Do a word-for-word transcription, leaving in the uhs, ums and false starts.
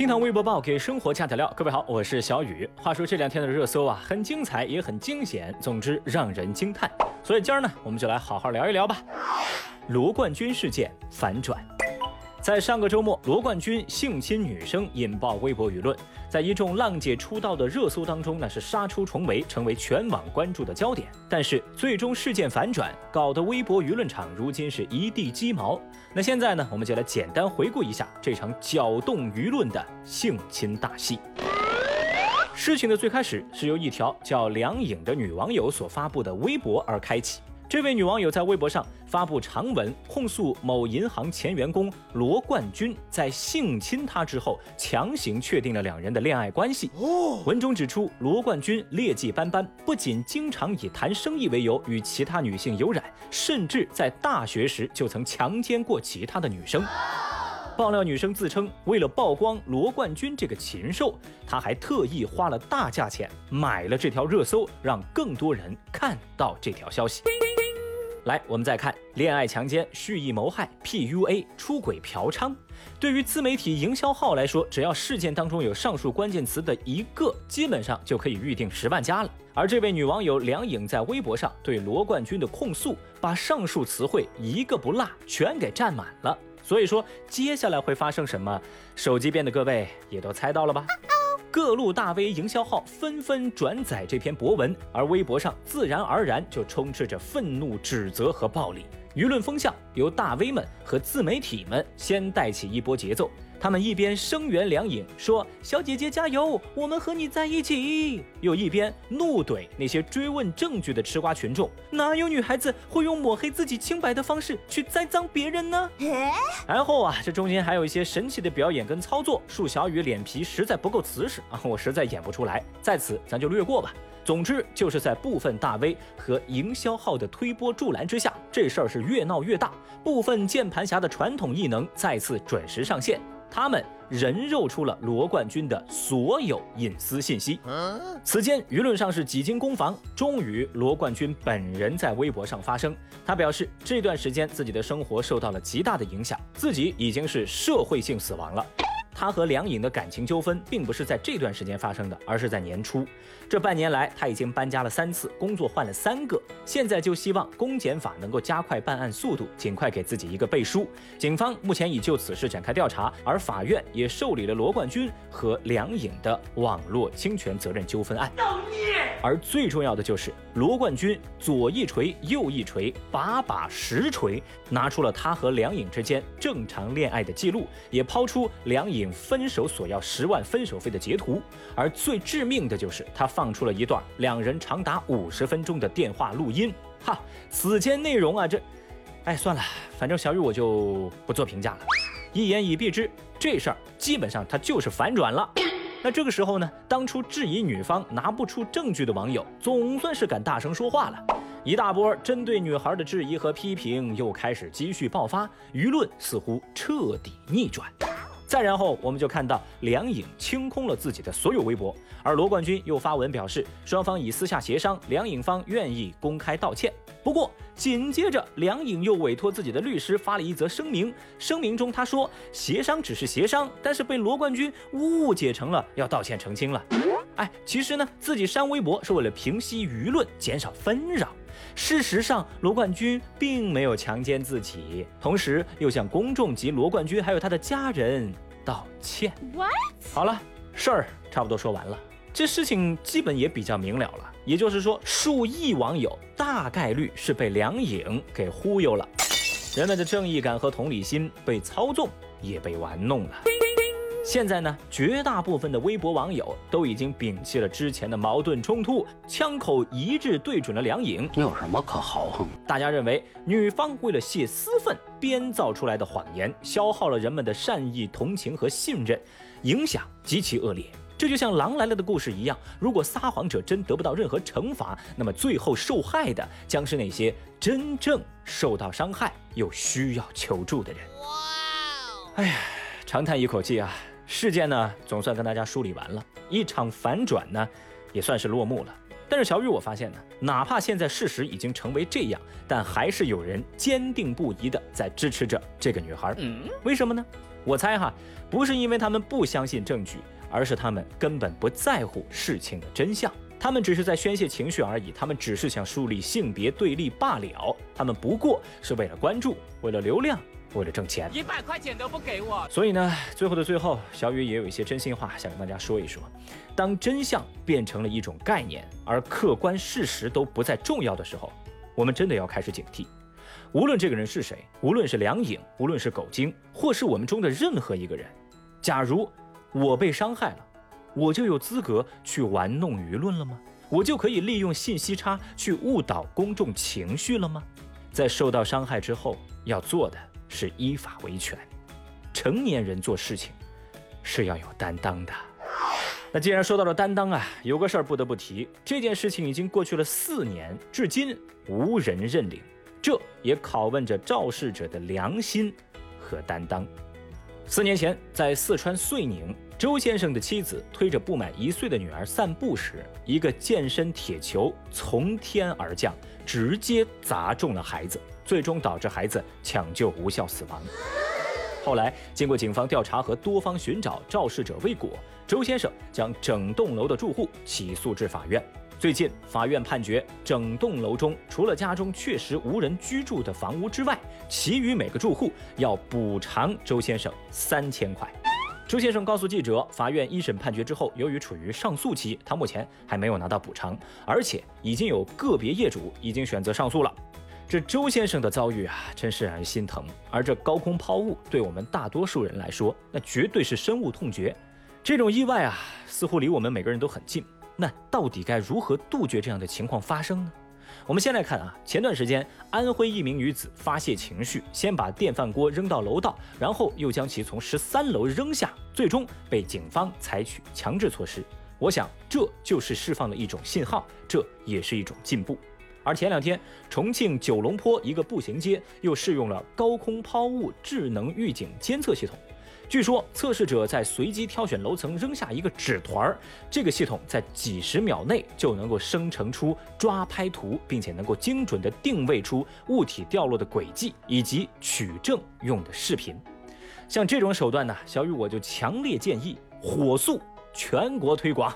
听堂微博报给生活加点料，各位好，我是小雨。话说这两天的热搜啊，很精彩也很惊险，总之让人惊叹。所以今儿呢，我们就来好好聊一聊吧。罗冠军事件反转。在上个周末，罗冠军性侵女生引爆微博舆论，在一众浪姐出道的热搜当中呢，是杀出重围，成为全网关注的焦点。但是最终事件反转，搞得微博舆论场如今是一地鸡毛。那现在呢，我们就来简单回顾一下这场搅动舆论的性侵大戏。事情的最开始是由一条叫梁颖的女网友所发布的微博而开启。这位女网友在微博上发布长文，控诉某银行前员工罗冠军在性侵她之后，强行确定了两人的恋爱关系。文中指出，罗冠军劣迹斑斑，不仅经常以谈生意为由与其他女性有染，甚至在大学时就曾强奸过其他的女生。爆料女生自称，为了曝光罗冠军这个禽兽，她还特意花了大价钱买了这条热搜，让更多人看到这条消息。来，我们再看恋爱强奸、蓄意谋害、P U A、出轨嫖娼。对于自媒体营销号来说，只要事件当中有上述关键词的一个，基本上就可以预定十万加了。而这位女网友梁颖在微博上对罗冠军的控诉，把上述词汇一个不落全给占满了。所以说接下来会发生什么，手机边的各位也都猜到了吧。各路大 V 营销号纷纷转载这篇博文，而微博上自然而然就充斥着愤怒、指责和暴力。舆论风向由大 V 们和自媒体们先带起一波节奏，他们一边声援梁颖，说小姐姐加油，我们和你在一起，又一边怒怼那些追问证据的吃瓜群众，哪有女孩子会用抹黑自己清白的方式去栽赃别人呢？然后啊，这中间还有一些神奇的表演跟操作，恕小雨脸皮实在不够瓷实啊，我实在演不出来，在此咱就略过吧。总之就是在部分大 V 和营销号的推波助澜之下，这事儿是越闹越大，部分键盘侠的传统异能再次准时上线，他们人肉出了罗冠军的所有隐私信息。此间舆论上是几经攻防，终于罗冠军本人在微博上发声，他表示这段时间自己的生活受到了极大的影响，自己已经是社会性死亡了。他和梁颖的感情纠纷并不是在这段时间发生的，而是在年初。这半年来，他已经搬家了三次，工作换了三个，现在就希望公检法能够加快办案速度，尽快给自己一个背书。警方目前已就此事展开调查，而法院也受理了罗冠军和梁颖的网络侵权责任纠纷案。而最重要的就是，罗冠军左一锤右一锤，把把实锤，拿出了他和梁颖之间正常恋爱的记录，也抛出梁颖分手索要十万分手费的截图，而最致命的就是他放出了一段两人长达五十分钟的电话录音。哈，此间内容啊，这，哎，算了，反正小雨我就不做评价了。一言以蔽之，这事儿基本上他就是反转了。那这个时候呢，当初质疑女方拿不出证据的网友总算是敢大声说话了，一大波针对女孩的质疑和批评又开始继续爆发，舆论似乎彻底逆转。再然后我们就看到梁颖清空了自己的所有微博，而罗冠军又发文表示双方已私下协商，梁颖方愿意公开道歉。不过紧接着梁颖又委托自己的律师发了一则声明，声明中他说协商只是协商，但是被罗冠军误解成了要道歉澄清了。哎，其实呢，自己删微博是为了平息舆论，减少纷扰。事实上，罗冠军并没有强奸自己，同时又向公众及罗冠军还有他的家人道歉。 What? 好了，事儿差不多说完了，这事情基本也比较明了了，也就是说，数亿网友大概率是被梁颖给忽悠了，人们的正义感和同理心被操纵，也被玩弄了。现在呢，绝大部分的微博网友都已经摒弃了之前的矛盾冲突，枪口一致对准了梁颖。你有什么可豪横？大家认为女方为了泄私愤编造出来的谎言，消耗了人们的善意、同情和信任，影响极其恶劣。这就像《狼来了》的故事一样，如果撒谎者真得不到任何惩罚，那么最后受害的将是那些真正受到伤害又需要求助的人。哇！哎呀，长叹一口气啊。事件呢，总算跟大家梳理完了，一场反转呢，也算是落幕了。但是小雨我发现呢，哪怕现在事实已经成为这样，但还是有人坚定不移的在支持着这个女孩。嗯，为什么呢？我猜哈，不是因为他们不相信证据，而是他们根本不在乎事情的真相。他们只是在宣泄情绪而已，他们只是想树立性别对立罢了，他们不过是为了关注，为了流量，为了挣钱，一百块钱都不给我。所以呢，最后的最后，小雨也有一些真心话想跟大家说一说。当真相变成了一种概念，而客观事实都不再重要的时候，我们真的要开始警惕。无论这个人是谁，无论是梁颖，无论是狗精，或是我们中的任何一个人，假如我被伤害了，我就有资格去玩弄舆论了吗？我就可以利用信息差去误导公众情绪了吗？在受到伤害之后，要做的是依法维权。成年人做事情是要有担当的。那既然说到了担当啊，有个事儿不得不提，这件事情已经过去了四年，至今无人认领，这也拷问着肇事者的良心和担当。四年前，在四川遂宁，周先生的妻子推着不满一岁的女儿散步时，一个健身铁球从天而降，直接砸中了孩子，最终导致孩子抢救无效死亡。后来经过警方调查和多方寻找，肇事者未果，周先生将整栋楼的住户起诉至法院。最近法院判决，整栋楼中除了家中确实无人居住的房屋之外，其余每个住户要补偿周先生三千块。周先生告诉记者，法院一审判决之后，由于处于上诉期，他目前还没有拿到补偿，而且已经有个别业主已经选择上诉了。这周先生的遭遇啊，真是让人心疼。而这高空抛物对我们大多数人来说，那绝对是深恶痛绝。这种意外啊，似乎离我们每个人都很近。那到底该如何杜绝这样的情况发生呢？我们先来看啊，前段时间安徽一名女子发泄情绪，先把电饭锅扔到楼道，然后又将其从十三楼扔下，最终被警方采取强制措施。我想这就是释放了一种信号，这也是一种进步。而前两天，重庆九龙坡一个步行街又试用了高空抛物智能预警监测系统。据说测试者在随机挑选楼层扔下一个纸团，这个系统在几十秒内就能够生成出抓拍图，并且能够精准地定位出物体掉落的轨迹以及取证用的视频。像这种手段呢，小雨我就强烈建议火速全国推广。